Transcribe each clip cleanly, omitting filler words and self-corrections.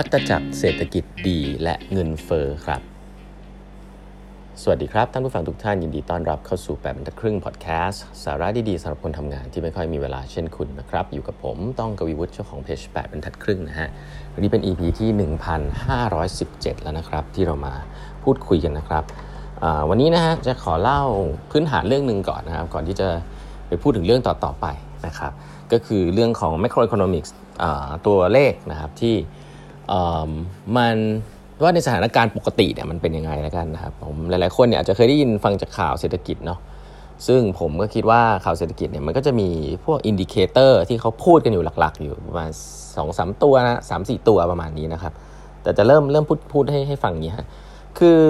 วัฏจักรเศรษฐกิจดีและเงินเฟ้อครับสวัสดีครับท่านผู้ฟังทุกท่านยินดีต้อนรับเข้าสู่8บรรทัดครึ่งพอดแคสต์สาระดีๆสำหรับคนทำงานที่ไม่ค่อยมีเวลาเช่นคุณนะครับอยู่กับผมต้องกวีวุฒิเจ้าของเพจ8บรรทัดครึ่งนะฮะวันนี้เป็น EP ที่ 1517 แล้วนะครับที่เรามาพูดคุยกันนะครับวันนี้นะฮะจะขอเล่าพื้นฐานเรื่องนึงก่อนนะครับก่อนที่จะไปพูดถึงเรื่องต่อๆไปนะครับก็คือเรื่องของ Microeconomics ตัวเลขนะครับที่มันว่าในสถานการณ์ปกติเนี่ยมันเป็นยังไงแล้วกันนะครับผมหลายๆคนเนี่ยอาจจะเคยได้ยินฟังจากข่าวเศรษฐกิจเนาะซึ่งผมก็คิดว่าข่าวเศรษฐกิจเนี่ยมันก็จะมีพวกอินดิเคเตอร์ที่เขาพูดกันอยู่หลักๆอยู่ประมาณ 2-3 ตัวนะ 3-4 ตัวประมาณนี้นะครับแต่จะเริ่มพูดให้ฟังอย่างนี้ฮะคือ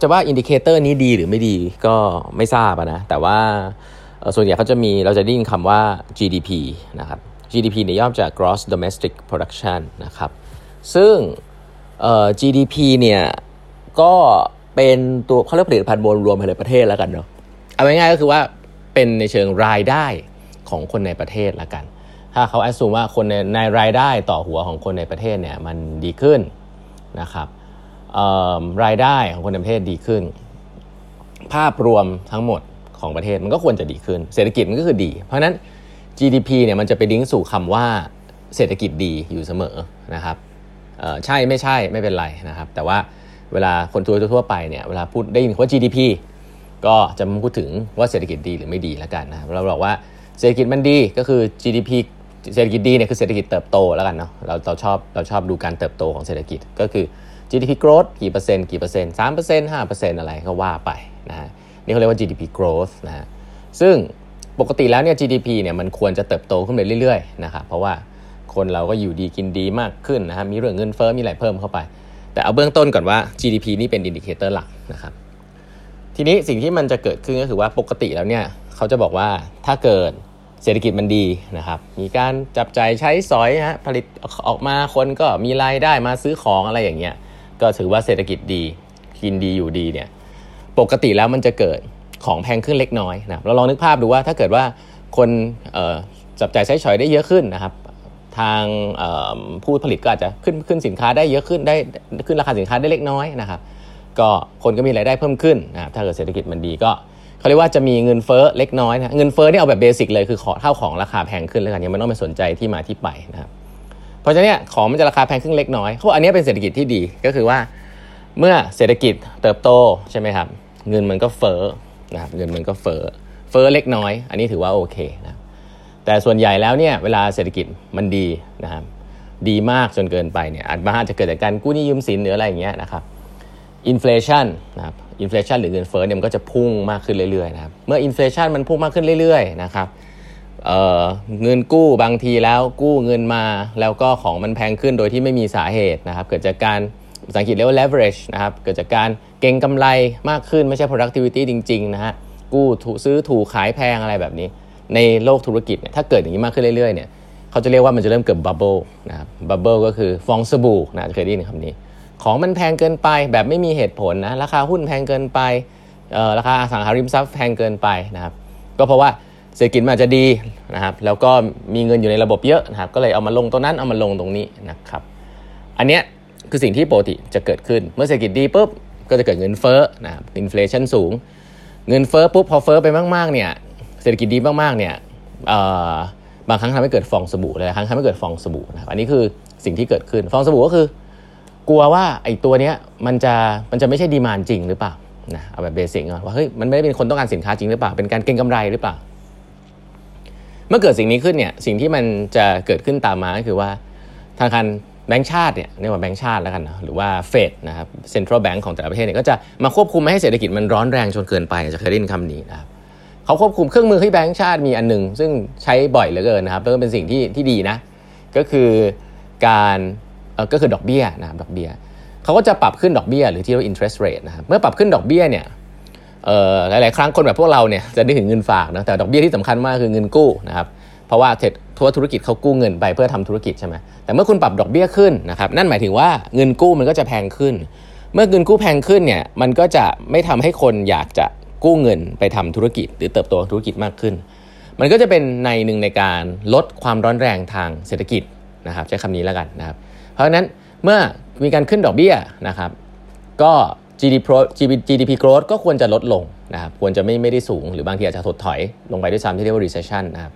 จะว่าอินดิเคเตอร์นี้ดีหรือไม่ดีก็ไม่ทราบนะแต่ว่าส่วนใหญ่เขาจะมีเราจะได้ยินคำว่า GDP นะครับ GDP เนี่ยย่อจาก Gross Domestic Production นะครับซึ่งGDP เนี่ยก็เป็นตัวเขาเรียกผลิตภัณฑ์มวลรวมภายในประเทศแล้วกันเนาะเอาง่ายๆก็คือว่าเป็นในเชิงรายได้ของคนในประเทศแล้วกันถ้าเขาแอสซูมว่าคนในรายได้ต่อหัวของคนในประเทศเนี่ยมันดีขึ้นนะครับรายได้ของคนในประเทศดีขึ้นภาพรวมทั้งหมดของประเทศมันก็ควรจะดีขึ้นเศรษฐกิจมันก็คือดีเพราะนั้น GDP เนี่ยมันจะไปลิงก์สู่คำว่าเศรษฐกิจดีอยู่เสมอนะครับใช่ไม่ใช่ไม่เป็นไรนะครับแต่ว่าเวลาคนทั่วไปเนี่ยเวลาพูดได้ยินคำว่า GDP ก็จะพูดถึงว่าเศรษฐกิจดีหรือไม่ดีแล้วกันนะครับเราบอกว่าเศรษฐกิจมันดีก็คือ GDP เศรษฐกิจดีเนี่ยคือเศรษฐกิจเติบโตแล้วกันเนาะเราชอบดูการเติบโตของเศรษฐกิจก็คือ GDP growth กี่เปอร์เซ็นต์ 3% 5% อะไรก็ว่าไปนะฮะนี่เขาเรียกว่า GDP growth นะฮะซึ่งปกติแล้วเนี่ย GDP เนี่ยมันควรจะเติบโตขึ้นไปเรื่อยๆนะครับเพราะว่าคนเราก็อยู่ดีกินดีมากขึ้นนะฮะมีเรื่องเงินเฟ้อมีอะไรเพิ่มเข้าไปแต่เอาเบื้องต้นก่อนว่า GDP นี่เป็นอินดิเคเตอร์หลักนะครับทีนี้สิ่งที่มันจะเกิดขึ้นก็คือว่าปกติแล้วเนี่ยเขาจะบอกว่าถ้าเกิดเศรษฐกิจมันดีนะครับมีการจับจ่ายใช้สอยฮะผลิตออกมาคนก็มีรายได้มาซื้อของอะไรอย่างเงี้ยก็ถือว่าเศรษฐกิจดีกินดีอยู่ดีเนี่ยปกติแล้วมันจะเกิดของแพงขึ้นเล็กน้อยนะเราลองนึกภาพดูว่าถ้าเกิดว่าคนจับจ่ายใช้สอยได้เยอะขึ้นนะครับทางผู้ผลิตก็อาจจะขึ้นสินค้าได้เยอะขึ้นได้ขึ้นราคาสินค้าได้เล็กน้อยนะครับก็คนก็มีรายได้เพิ่มขึ้นนะครับถ้าเกิดเศรษฐกิจมันดีก็เขาเรียกว่าจะมีเงินเฟ้อเล็กน้อยนะเงินเฟ้อเนี่ยเอาแบบเบสิกเลยคือเท่าของราคาแพงขึ้นแล้วกันยังไม่ต้องไปสนใจที่มาที่ไปนะครับเพราะฉะนั้นของมันจะราคาแพงขึ้นเล็กน้อยเพราะอันนี้เป็นเศรษฐกิจที่ดีก็คือว่าเมื่อเศรษฐกิจเติบโตใช่ไหมครับเงินมันก็เฟ้อนะครับเงินมันก็เฟ้อเล็กน้อยอันนี้ถือว่าโอเคนะแต่ส่วนใหญ่แล้วเนี่ยเวลาเศรษฐกิจมันดีนะครับดีมากจนเกินไปเนี่ยอาจจะเกิดจากการกู้หนี้ยืมสินหรืออะไรอย่างเงี้ยนะครับอินเฟลชันนะครับอินเฟลชันหรือเงินเฟ้อเนี่ยมันก็จะพุ่งมากขึ้นเรื่อยๆนะครับเมื่ออินเฟลชันมันพุ่งมากขึ้นเรื่อยๆนะครับเงินกู้บางทีแล้วกู้เงินมาแล้วก็ของมันแพงขึ้นโดยที่ไม่มีสาเหตุนะครับเกิดจากการภาษาอังกฤษเรียกว่า leverage นะครับเกิดจากการเก็งกำไรมากขึ้นไม่ใช่ productivity จริงๆนะฮะกู้ซื้อถูกขายแพงอะไรแบบนี้ในโลกธุรกิจเนี่ยถ้าเกิดอย่างนี้มากขึ้นเรื่อยๆเนี่ยเขาจะเรียกว่ามันจะเริ่มเกิดบับเบิ้ลนะครับบับเบิ้ลก็คือฟองสบู่นะเคยได้ยินคำนี้ของมันแพงเกินไปแบบไม่มีเหตุผลนะราคาหุ้นแพงเกินไปราคาอสังหาริมทรัพย์แพงเกินไปนะครับก็เพราะว่าเศรษฐกิจมันอาจจะดีนะครับแล้วก็มีเงินอยู่ในระบบเยอะนะครับก็เลยเอามาลงตรงนั้นเอามาลงตรงนี้นะครับอันเนี้ยคือสิ่งที่ปกติจะเกิดขึ้นเมื่อเศรษฐกิจดีปุ๊บก็จะเกิดเงินเฟ้อนะครับอินเฟลชันสูงเงินเฟ้อปุ๊บพอเฟ้อไปมากๆเนี่ยเศรษฐกิจดีมากๆเนี่ยบางครั้งทำให้เกิดฟองสบู่หลายครั้งทำให้เกิดฟองสบู่นะครับอันนี้คือสิ่งที่เกิดขึ้นฟองสบู่ก็คือกลัวว่าไอ้ตัวเนี้ยมันจะไม่ใช่ดีมานด์จริงหรือเปล่านะเอาแบบเบสิกก่อนว่าเฮ้ยมันไม่ได้เป็นคนต้องการสินค้าจริงหรือเปล่าเป็นการเก็งกำไรหรือเปล่าเมื่อเกิดสิ่งนี้ขึ้นเนี่ยสิ่งที่มันจะเกิดขึ้นตามมาก็คือว่าธนาคารแบงก์ชาติเนี่ยเรียกว่าแบงก์ชาติแล้วกันนะหรือว่าเฟดนะครับ Central Bank ของแต่ละประเทศเนี่ยก็จะมาควบคุมไม่ให้เศรษฐกิจมันร้อนแรงจนเกินไปจะเคยได้ยินคำนี้นะครับเขาควบคุมเครื่องมือที่แบงก์ชาติมีอันหนึ่งซึ่งใช้บ่อยเหลือเกินนะครับแล้วก็เป็นสิ่งที่ดีนะก็คือการก็คือดอกเบี้ยนะครับดอกเบี้ยเขาก็จะปรับขึ้นดอกเบี้ยหรือที่เรียกว่า interest rate นะครับเมื่อปรับขึ้นดอกเบี้ยเนี่ยหลายๆครั้งคนแบบพวกเราเนี่ยจะได้ถึงเงินฝากนะแต่ดอกเบี้ยที่สำคัญมากคือเงินกู้นะครับเพราะว่าทั่วธุรกิจเขากู้เงินไปเพื่อทำธุรกิจใช่ไหมแต่เมื่อคุณปรับดอกเบี้ยขึ้นนะครับนั่นหมายถึงว่าเงินกู้มันก็จะแพงขึ้นเมื่อเงินกู้แพงขึ้นเนี่ยมันก็จะไม่ทำให้คนอยากจะกู้เงินไปทำธุรกิจหรือเติบโตธุรกิจมากขึ้นมันก็จะเป็นในหนึ่งในการลดความร้อนแรงทางเศรษฐกิจนะครับใช้คำนี้แล้วกันนะครับเพราะฉะนั้น เมื่อมีการขึ้นดอกเบี้ยนะครับก็ GDP growth ก็ควรจะลดลงนะครับควรจะไม่ได้สูงหรือบางทีอาจจะถดถอยลงไปด้วยซ้ำที่เรียกว่า recession นะครับ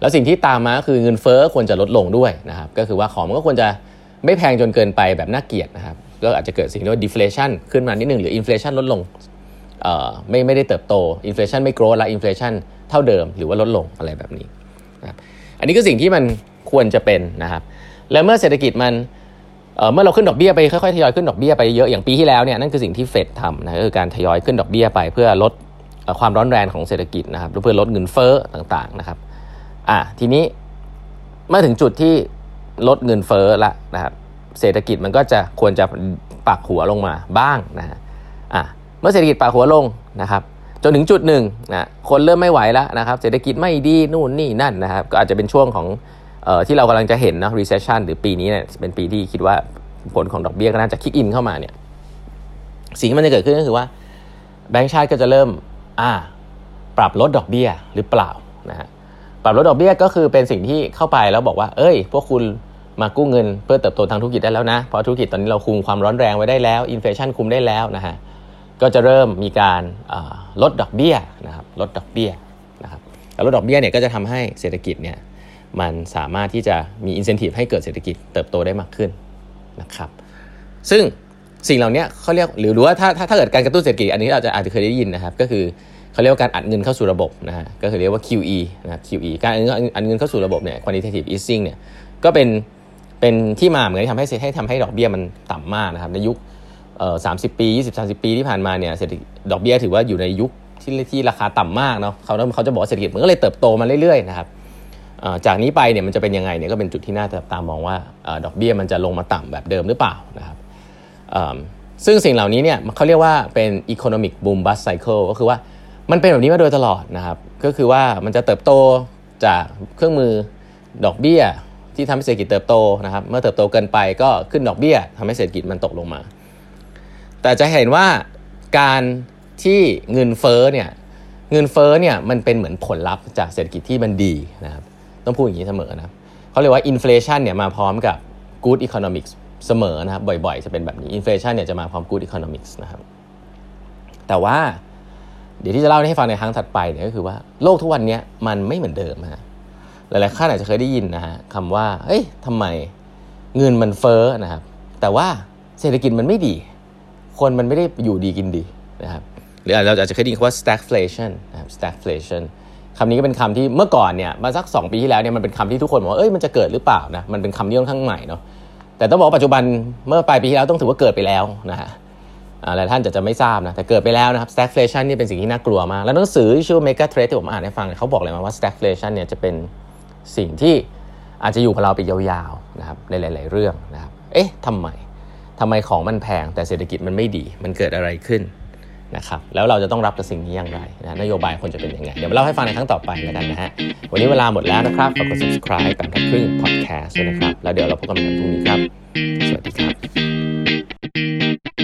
แล้วสิ่งที่ตามมาคือเงินเฟ้อควรจะลดลงด้วยนะครับก็คือว่าของมันก็ควรจะไม่แพงจนเกินไปแบบน่าเกลียดนะครับก็อาจจะเกิดสิ่งที่เรียกว่า deflation ขึ้นมานิดนึงหรือ inflation ลดลงไม่ได้เติบโต inflation ไม่ growth ละ inflation เท่าเดิมหรือว่าลดลงอะไรแบบนี้นะครับอันนี้ก็สิ่งที่มันควรจะเป็นนะครับและเมื่อเศรษฐกิจมันเมื่อเราขึ้นดอกเบี้ยไปค่อยๆทยอยขึ้นดอกเบี้ยไปเยอะอย่างปีที่แล้วเนี่ยนั่นคือสิ่งที่เฟดทำนะคือการทยอยขึ้นดอกเบี้ยไปเพื่อลดความร้อนแรงของเศรษฐกิจนะครับเพื่อลดเงินเฟ้อต่างๆนะครับทีนี้เมื่อถึงจุดที่ลดเงินเฟ้อละนะครับเศรษฐกิจมันก็จะควรจะปักหัวลงมาบ้างนะฮะเมื่อเศรษฐกิจปักหัวลงนะครับจนถึงจุดหนึ่งนะคนเริ่มไม่ไหวแล้วนะครับเศรษฐกิจไม่ดีนู่นนี่นั่นนะครับก็อาจจะเป็นช่วงของที่เรากำลังจะเห็นนะ recession หรือปีนี้เนี่ยเป็นปีที่คิดว่าผลของดอกเบี้ยก็น่าจะคิกอินเข้ามาเนี่ยสิ่งที่มันจะเกิดขึ้นก็คือว่าแบงก์ชาติก็จะเริ่มปรับลดดอกเบี้ยหรือเปล่านะฮะปรับลดดอกเบี้ยก็คือเป็นสิ่งที่เข้าไปแล้วบอกว่าเอ้ยพวกคุณมากู้เงินเพื่อเติบโตทางธุรกิจได้แล้วนะเพราะธุรกิจตอนนี้เราคุมความร้อนแรงไว้ได้แล้ว inflation คุมได้แล้วนะฮะก็จะเริ่มมีการลดดอกเบี้ยนะครับลดดอกเบี้ยนะครับแต่ลดดอกเบี้ยเนี่ยก็จะทำให้เศรษฐกิจเนี่ยมันสามารถที่จะมี incentive ให้เกิดเศรษฐกิจเติบโตได้มากขึ้นนะครับซึ่งสิ่งเหล่านี้เขาเรียกหรือว่าถ้าเกิดการกระตุ้นเศรษฐกิจอันนี้อาจจะเคยได้ยินนะครับก็คือเขาเรียกว่าการอัดเงินเข้าสู่ระบบนะฮะก็คือเรียกว่า QE นะ QE การอัดเงินเข้าสู่ระบบเนี่ย quantitative easing เนี่ยก็เป็นที่มาเหมือนที่ทำให้ดอกเบี้ยมันต่ำมากนะครับในยุค30ปี20 30ปีที่ผ่านมาเนี่ยเศรษฐกิจดอกเบี้ยถือว่าอยู่ในยุคที่ราคาต่ำมากเนาะเขาจะบอกว่าเศรษฐกิจมันก็เลยเติบโตมาเรื่อยๆนะครับจากนี้ไปเนี่ยมันจะเป็นยังไงเนี่ยก็เป็นจุดที่น่าจับตามองว่าดอกเบี้ยมันจะลงมาต่ำแบบเดิมหรือเปล่านะครับซึ่งสิ่งเหล่านี้เนี่ยเขาเรียกว่าเป็น economic boom bust cycle ก็คือว่ามันเป็นแบบนี้มาโดยตลอดนะครับก็คือว่ามันจะเติบโตจากเครื่องมือดอกเบี้ยที่ทำให้เศรษฐกิจเติบโตนะครับเมื่อเติบโตเกินไปก็ขึ้นดอกเบี้ยทำให้เศรษฐกิจมันตกลงมาแต่จะเห็นว่าการที่เงินเฟ้อเนี่ยมันเป็นเหมือนผลลัพธ์จากเศรษฐกิจที่มันดีนะครับต้องพูดอย่างนี้เสมอนะเขาเรียกว่า inflation เนี่ยมาพร้อมกับ good economics เสมอนะครับบ่อยๆจะเป็นแบบนี้ inflation เนี่ยจะมาพร้อม good economics นะครับแต่ว่าเดี๋ยวที่จะเล่าให้ฟังในครั้งถัดไปเนี่ยก็คือว่าโลกทุกวันนี้มันไม่เหมือนเดิมฮะหลายๆท่านอาจจะเคยได้ยินนะฮะคำว่าเฮ้ยทำไมเงินมันเฟ้อนะครับแต่ว่าเศรษฐกิจมันไม่ดีคนมันไม่ได้อยู่ดีกินดีนะครับหรือเราอาจจะเคยได้ยินคำว่า stagflation นะครับ stagflation คำนี้ก็เป็นคำที่เมื่อก่อนเนี่ยมาสัก2ปีที่แล้วเนี่ยมันเป็นคำที่ทุกคนบอกว่าเอ้ยมันจะเกิดหรือเปล่านะมันเป็นคำที่ค่อนข้างใหม่เนาะแต่ต้องบอกว่าปัจจุบันเมื่อปลายปีที่แล้วต้องถือว่าเกิดไปแล้วนะฮะหลายท่านจะไม่ทราบนะแต่เกิดไปแล้วนะครับ stagflation นี่เป็นสิ่งที่น่ากลัวมากแล้วหนังสือชื่อ mega trends ที่ผมอ่านให้ฟังเขาบอกเลยมาว่า stagflation เนี่ยจะเป็นสิ่งที่อาจจะอยู่กับเราไปยาวๆนะครับในหลายๆเรื่องนะครับเอ๊ะทำไมของมันแพงแต่เศรษฐกิจมันไม่ดีมันเกิดอะไรขึ้นนะครับแล้วเราจะต้องรับกับสิ่งนี้อย่างไรนะนโยบายควรจะเป็นยังไงเดี๋ยวมาเล่าให้ฟังในครั้งต่อไปแล้วกันนะฮะวันนี้เวลาหมดแล้วนะครับฝากกด subscribe กันครึ่ง podcast ด้วยนะครับแล้วเดี๋ยวเราพบกันใหม่พรุ่งนี้ครับสวัสดีครับ